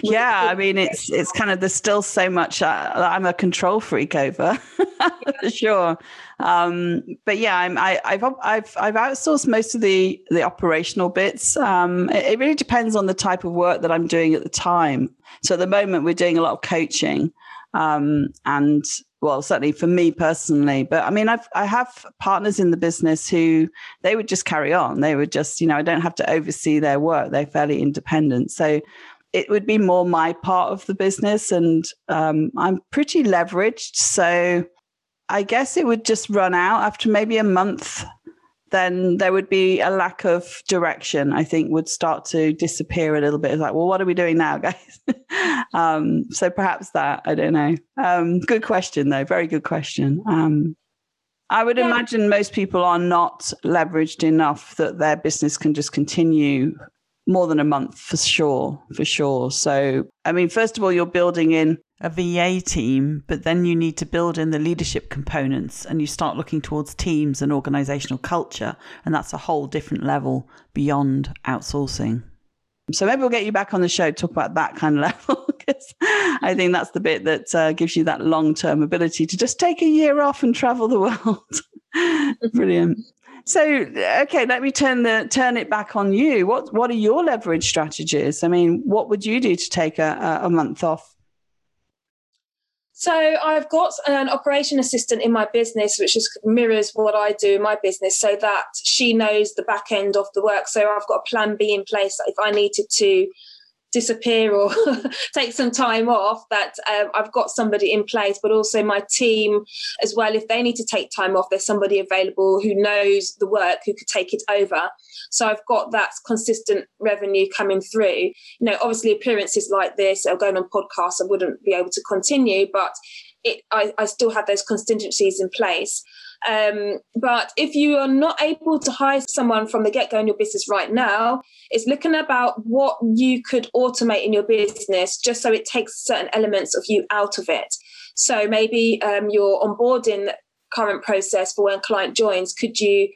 Yeah, I mean, it's kind of, there's still so much I'm a control freak over, for sure. But yeah, I've outsourced most of the operational bits. It really depends on the type of work that I'm doing at the time. So at the moment, we're doing a lot of coaching, and well, certainly for me personally. But I mean, I have partners in the business who they would just carry on. They would just, you know, I don't have to oversee their work. They're fairly independent. So it would be more my part of the business, and I'm pretty leveraged. So I guess it would just run out after maybe a month. Then there would be a lack of direction, I think, would start to disappear a little bit. It's like, well, what are we doing now, guys? So perhaps that, I don't know. Good question, though. Very good question. I would imagine most people are not leveraged enough that their business can just continue more than a month, for sure. So, I mean, first of all, you're building in a VA team, but then you need to build in the leadership components, and you start looking towards teams and organizational culture. And that's a whole different level beyond outsourcing. So maybe we'll get you back on the show to talk about that kind of level, because I think that's the bit that gives you that long-term ability to just take a year off and travel the world. Brilliant. So, okay, let me turn it back on you. What are your leverage strategies? I mean, what would you do to take a month off? So I've got an operation assistant in my business, which just mirrors what I do in my business, so that she knows the back end of the work. So I've got a plan B in place that if I needed to disappear or take some time off, that I've got somebody in place, but also my team as well. If they need to take time off, there's somebody available who knows the work, who could take it over. So I've got that consistent revenue coming through. You know, obviously appearances like this or going on podcasts, I wouldn't be able to continue, but I still have those contingencies in place. But if you are not able to hire someone from the get-go in your business right now, it's looking about what you could automate in your business, just so it takes certain elements of you out of it. So maybe your onboarding current process for when a client joins, could you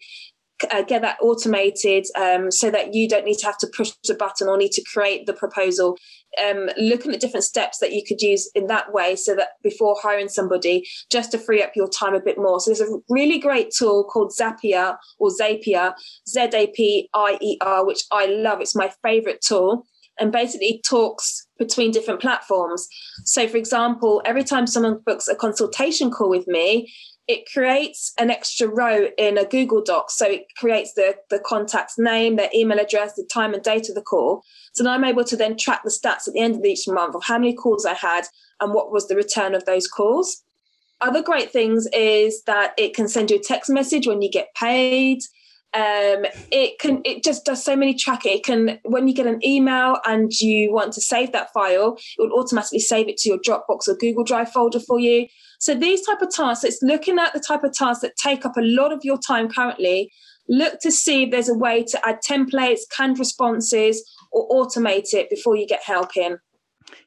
get that automated so that you don't need to have to push the button or need to create the proposal? Looking at different steps that you could use in that way, so that before hiring somebody, just to free up your time a bit more. So there's a really great tool called Zapier or Zapier, Zapier, which I love. It's my favorite tool, and basically talks between different platforms. So for example, every time someone books a consultation call with me, it creates an extra row in a Google Doc. So it creates the contact's name, their email address, the time and date of the call. So now I'm able to then track the stats at the end of each month of how many calls I had and what was the return of those calls. Other great things is that it can send you a text message when you get paid. It just does so many tracking. It can, when you get an email and you want to save that file, it will automatically save it to your Dropbox or Google Drive folder for you. So these type of tasks, it's looking at the type of tasks that take up a lot of your time currently. Look to see if there's a way to add templates, canned responses, or automate it before you get help in.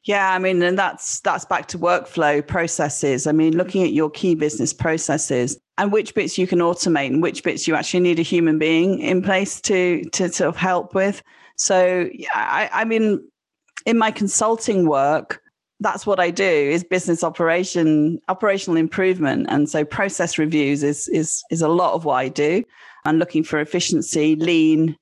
Yeah, I mean, and that's back to workflow processes. I mean, looking at your key business processes and which bits you can automate and which bits you actually need a human being in place to sort of help with. So yeah, I mean, in my consulting work, that's what I do is business operational improvement. And so process reviews is a lot of what I do, and looking for efficiency, lean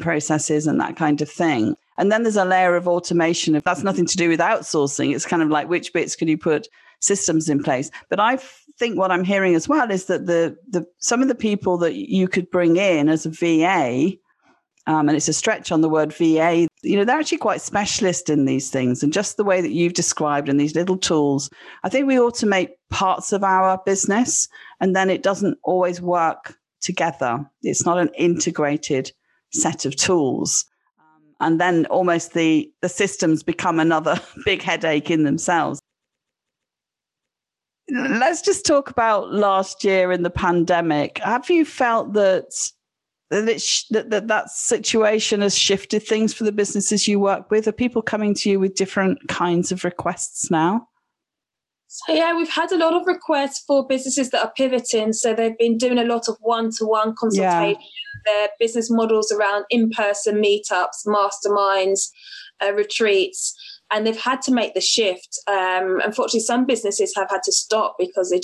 processes and that kind of thing. And then there's a layer of automation. That's nothing to do with outsourcing. It's kind of like which bits can you put systems in place. But I think what I'm hearing as well is that the some of the people that you could bring in as a VA, and it's a stretch on the word VA, you know, they're actually quite specialist in these things. And just the way that you've described and these little tools, I think we automate parts of our business and then it doesn't always work together. It's not an integrated set of tools. And then almost the systems become another big headache in themselves. Let's just talk about last year in the pandemic. Have you felt that situation has shifted things for the businesses you work with? Are people coming to you with different kinds of requests now? So yeah, we've had a lot of requests for businesses that are pivoting. So they've been doing a lot of one-to-one consultation, their business models around in-person meetups, masterminds, retreats, and they've had to make the shift. Unfortunately, some businesses have had to stop because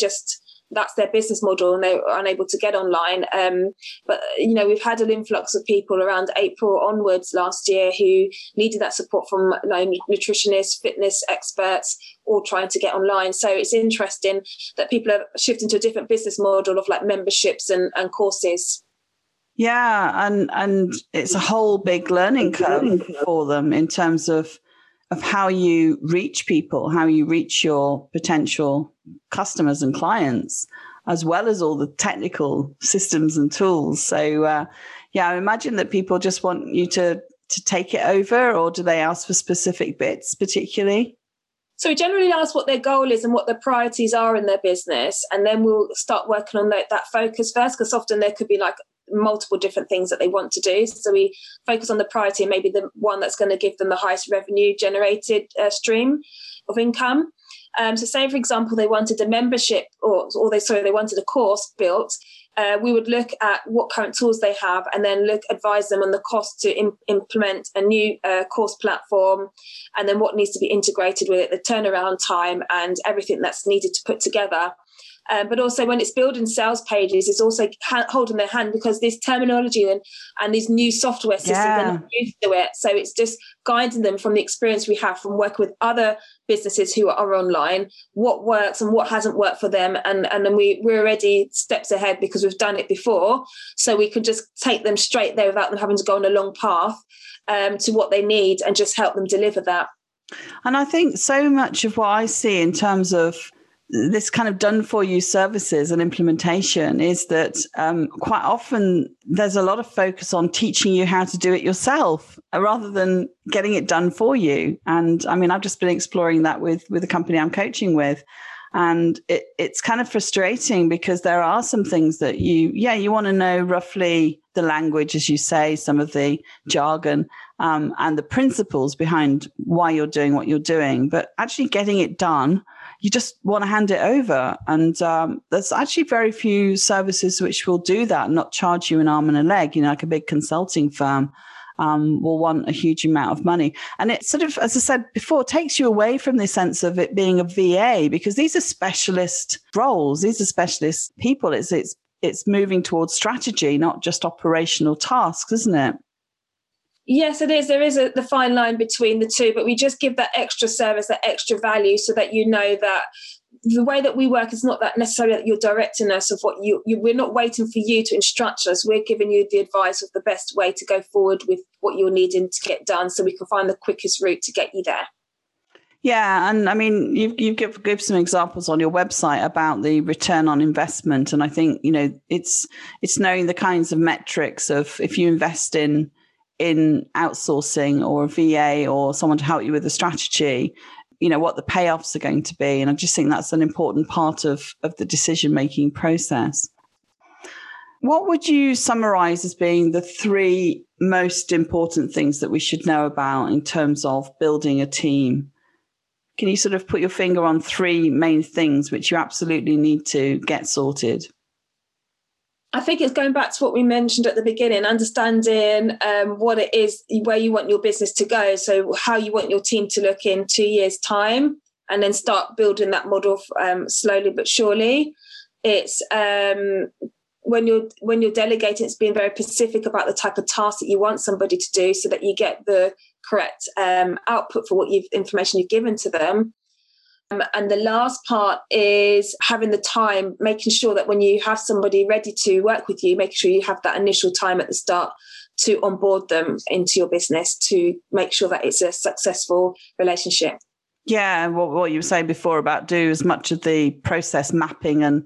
that's their business model and they are unable to get online. But, you know, we've had an influx of people around April onwards last year who needed that support from, you know, nutritionists, fitness experts, all trying to get online. So it's interesting that people are shifting to a different business model of like memberships and courses. Yeah. And it's a whole big learning curve for them in terms of how you reach people, how you reach your potential customers and clients, as well as all the technical systems and tools. So, yeah, I imagine that people just want you to take it over, or do they ask for specific bits particularly? So we generally ask what their goal is and what their priorities are in their business, and then we'll start working on that focus first, because often there could be like multiple different things that they want to do. So we focus on the priority, maybe the one that's going to give them the highest revenue generated stream of income. So say, for example, they wanted a membership or they wanted a course built. We would look at what current tools they have and then advise them on the cost to implement a new course platform, and then what needs to be integrated with it, the turnaround time and everything that's needed to put together. But also when it's building sales pages, it's also holding their hand, because this terminology and these new software systems are not used to it. So it's just guiding them from the experience we have from working with other businesses who are online, what works and what hasn't worked for them. And then we're already steps ahead because we've done it before. So we can just take them straight there without them having to go on a long path to what they need, and just help them deliver that. And I think so much of what I see in terms of this kind of done for you services and implementation is that quite often there's a lot of focus on teaching you how to do it yourself rather than getting it done for you. And I mean, I've just been exploring that with the company I'm coaching with. And it's kind of frustrating because there are some things that you want to know roughly the language, as you say, some of the jargon and the principles behind why you're doing what you're doing, but actually getting it done, you just want to hand it over. And there's actually very few services which will do that and not charge you an arm and a leg. You know, like a big consulting firm will want a huge amount of money. And it sort of, as I said before, takes you away from the sense of it being a VA, because these are specialist roles. These are specialist people. It's moving towards strategy, not just operational tasks, isn't it? Yes, it is. There is the fine line between the two, but we just give that extra service, that extra value, so that you know that the way that we work is not that necessarily that you're directing us of what we're not waiting for you to instruct us. We're giving you the advice of the best way to go forward with what you're needing to get done, so we can find the quickest route to get you there. Yeah. And I mean, you give some examples on your website about the return on investment. And I think, you know, it's knowing the kinds of metrics of if you invest in outsourcing or a VA or someone to help you with a strategy, you know, what the payoffs are going to be. And I just think that's an important part of the decision-making process. What would you summarize as being the three most important things that we should know about in terms of building a team? Can you sort of put your finger on three main things which you absolutely need to get sorted? I think it's going back to what we mentioned at the beginning, understanding what it is, where you want your business to go. So how you want your team to look in 2 years' time, and then start building that model slowly but surely. It's when you're delegating, it's being very specific about the type of task that you want somebody to do, so that you get the correct output for what information you've given to them. And the last part is having the time, making sure that when you have somebody ready to work with you, making sure you have that initial time at the start to onboard them into your business, to make sure that it's a successful relationship. Yeah, what you were saying before about do as much of the process mapping and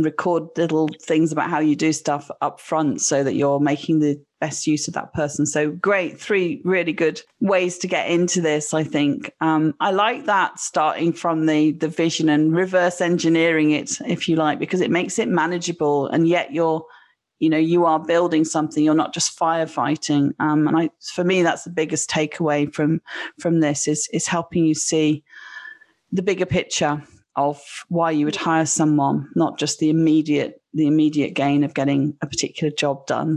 record little things about how you do stuff up front, so that you're making the best use of that person. So great, three really good ways to get into this, I think. I like that, starting from the vision and reverse engineering it, if you like, because it makes it manageable, and yet you are building something. You're not just firefighting. For me, that's the biggest takeaway from this is helping you see the bigger picture of why you would hire someone, not just the immediate gain of getting a particular job done.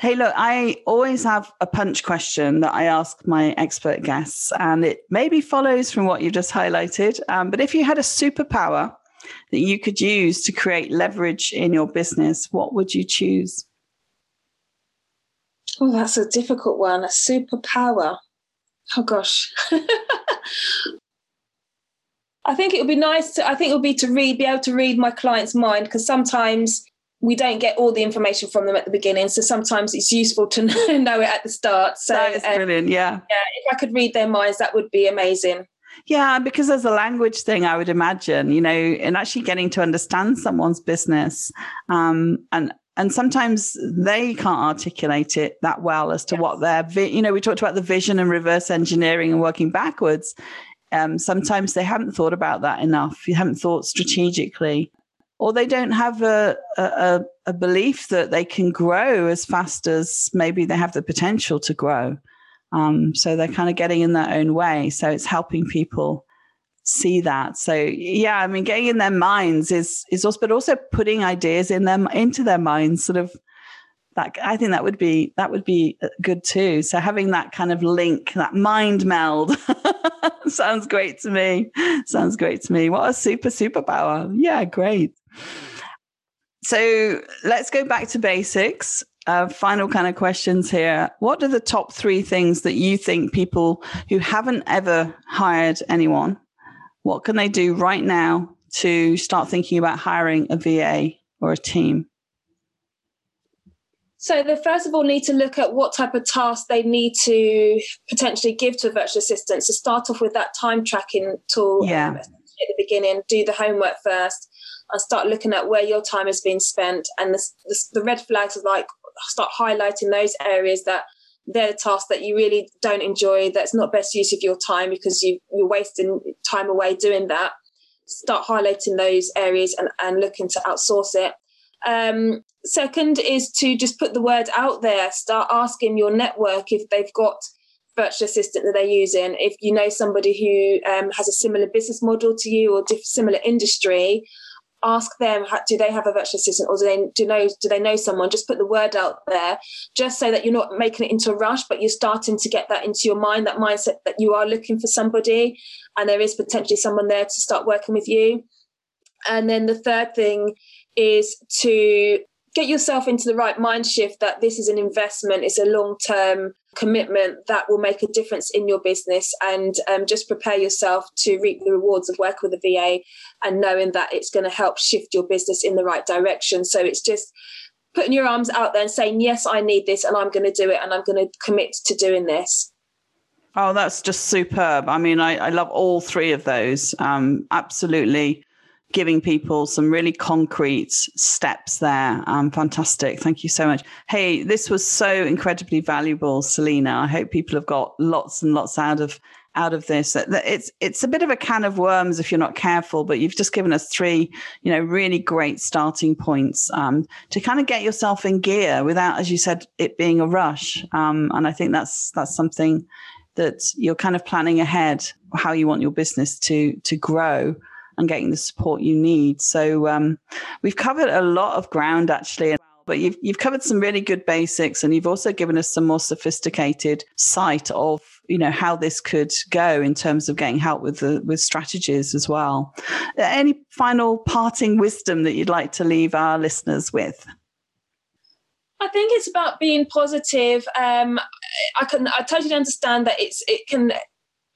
Hey, look, I always have a punch question that I ask my expert guests, and it maybe follows from what you just highlighted. But if you had a superpower that you could use to create leverage in your business, what would you choose? Oh, that's a difficult one. A superpower. Oh, gosh. I think it would be nice to be able to read my client's mind, because sometimes we don't get all the information from them at the beginning. So sometimes it's useful to know it at the start. So that is brilliant, yeah. If I could read their minds, that would be amazing. Yeah, because there's a language thing, I would imagine, and actually getting to understand someone's business. And sometimes they can't articulate it that well as to what their, we talked about the vision and reverse engineering and working backwards. Sometimes they haven't thought about that enough. You haven't thought strategically. Or they don't have a belief that they can grow as fast as maybe they have the potential to grow. So they're kind of getting in their own way. So it's helping people see that. So yeah, I mean, getting in their minds is also, but also putting ideas into their minds. Sort of that. I think that would be good too. So having that kind of link, that mind meld. Sounds great to me. What a superpower. Yeah, great. So let's go back to basics. Final kind of questions here. What are the top three things that you think people who haven't ever hired anyone, what can they do right now to start thinking about hiring a VA or a team? So they first of all need to look at what type of tasks they need to potentially give to a virtual assistant. So start off with that time tracking tool at the beginning. Do the homework first and start looking at where your time is being spent. And the red flags are like, start highlighting those areas that they're the tasks that you really don't enjoy. That's not best use of your time, because you're wasting time away doing that. Start highlighting those areas and looking to outsource it. Second is to just put the word out there. Start asking your network if they've got virtual assistant that they're using. If you know somebody who has a similar business model to you or similar industry, ask them, do they have a virtual assistant, or do they know someone? Just put the word out there, just so that you're not making it into a rush, but you're starting to get that into your mind, that mindset that you are looking for somebody and there is potentially someone there to start working with you. And then the third thing is to get yourself into the right mind shift that this is an investment, it's a long-term commitment that will make a difference in your business, and just prepare yourself to reap the rewards of working with a VA and knowing that it's going to help shift your business in the right direction. So it's just putting your arms out there and saying, yes, I need this and I'm going to do it and I'm going to commit to doing this. Oh, that's just superb. I mean, I love all three of those. Absolutely. Giving people some really concrete steps there. Fantastic. Thank you so much. Hey, this was so incredibly valuable, Selena. I hope people have got lots and lots out of out of this. It's a bit of a can of worms if you're not careful, but you've just given us three, really great starting points to kind of get yourself in gear without, as you said, it being a rush. And I think that's something that you're kind of planning ahead, how you want your business to grow and getting the support you need. So we've covered a lot of ground, actually. But you've covered some really good basics, and you've also given us some more sophisticated sight of, how this could go in terms of getting help with strategies as well. Any final parting wisdom that you'd like to leave our listeners with? I think it's about being positive. I totally understand that it can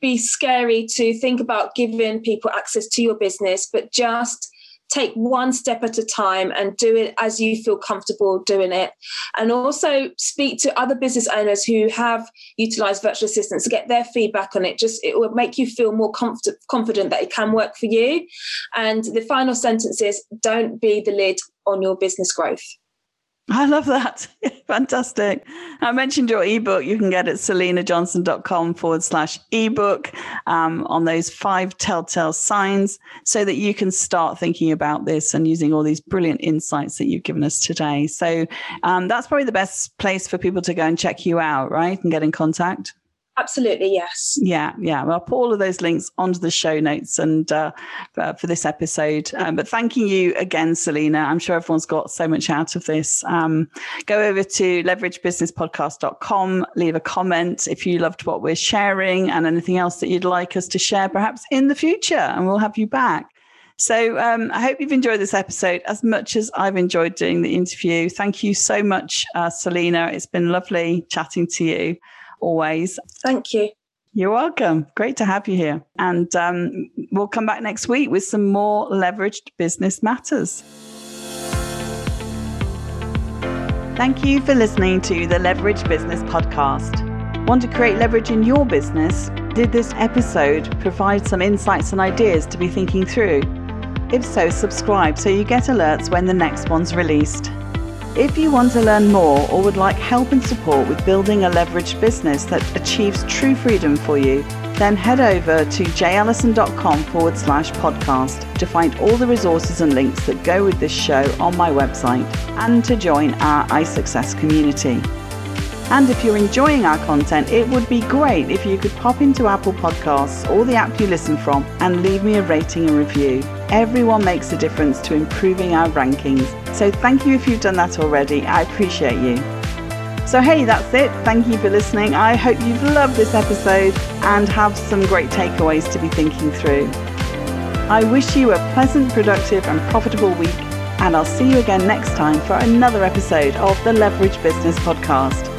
be scary to think about giving people access to your business, but just take one step at a time and do it as you feel comfortable doing it. And also speak to other business owners who have utilised virtual assistants to get their feedback on it. It will make you feel more confident that it can work for you. And the final sentence is, don't be the lid on your business growth. I love that. Fantastic. I mentioned your ebook. You can get it at selenajohnson.com/ebook on those 5 telltale signs, so that you can start thinking about this and using all these brilliant insights that you've given us today. So that's probably the best place for people to go and check you out, right? And get in contact. Absolutely, yes. Yeah. Well, I'll put all of those links onto the show notes and for this episode. But thanking you again, Selena. I'm sure everyone's got so much out of this. Go over to leveragebusinesspodcast.com, leave a comment if you loved what we're sharing and anything else that you'd like us to share, perhaps in the future, and we'll have you back. So I hope you've enjoyed this episode as much as I've enjoyed doing the interview. Thank you so much, Selena. It's been lovely chatting to you. Always. Thank you. You're welcome. Great to have you here. And we'll come back next week with some more leveraged business matters. Thank you for listening to the Leverage Business Podcast. Want to create leverage in your business? Did this episode provide some insights and ideas to be thinking through? If so, subscribe so you get alerts when the next one's released. If you want to learn more or would like help and support with building a leveraged business that achieves true freedom for you, then head over to jallison.com/podcast to find all the resources and links that go with this show on my website, and to join our iSuccess community. And if you're enjoying our content, it would be great if you could pop into Apple Podcasts or the app you listen from and leave me a rating and review. Everyone makes a difference to improving our rankings. So thank you if you've done that already. I appreciate you. So hey, that's it. Thank you for listening. I hope you've loved this episode and have some great takeaways to be thinking through. I wish you a pleasant, productive and profitable week, and I'll see you again next time for another episode of the Leverage Business Podcast.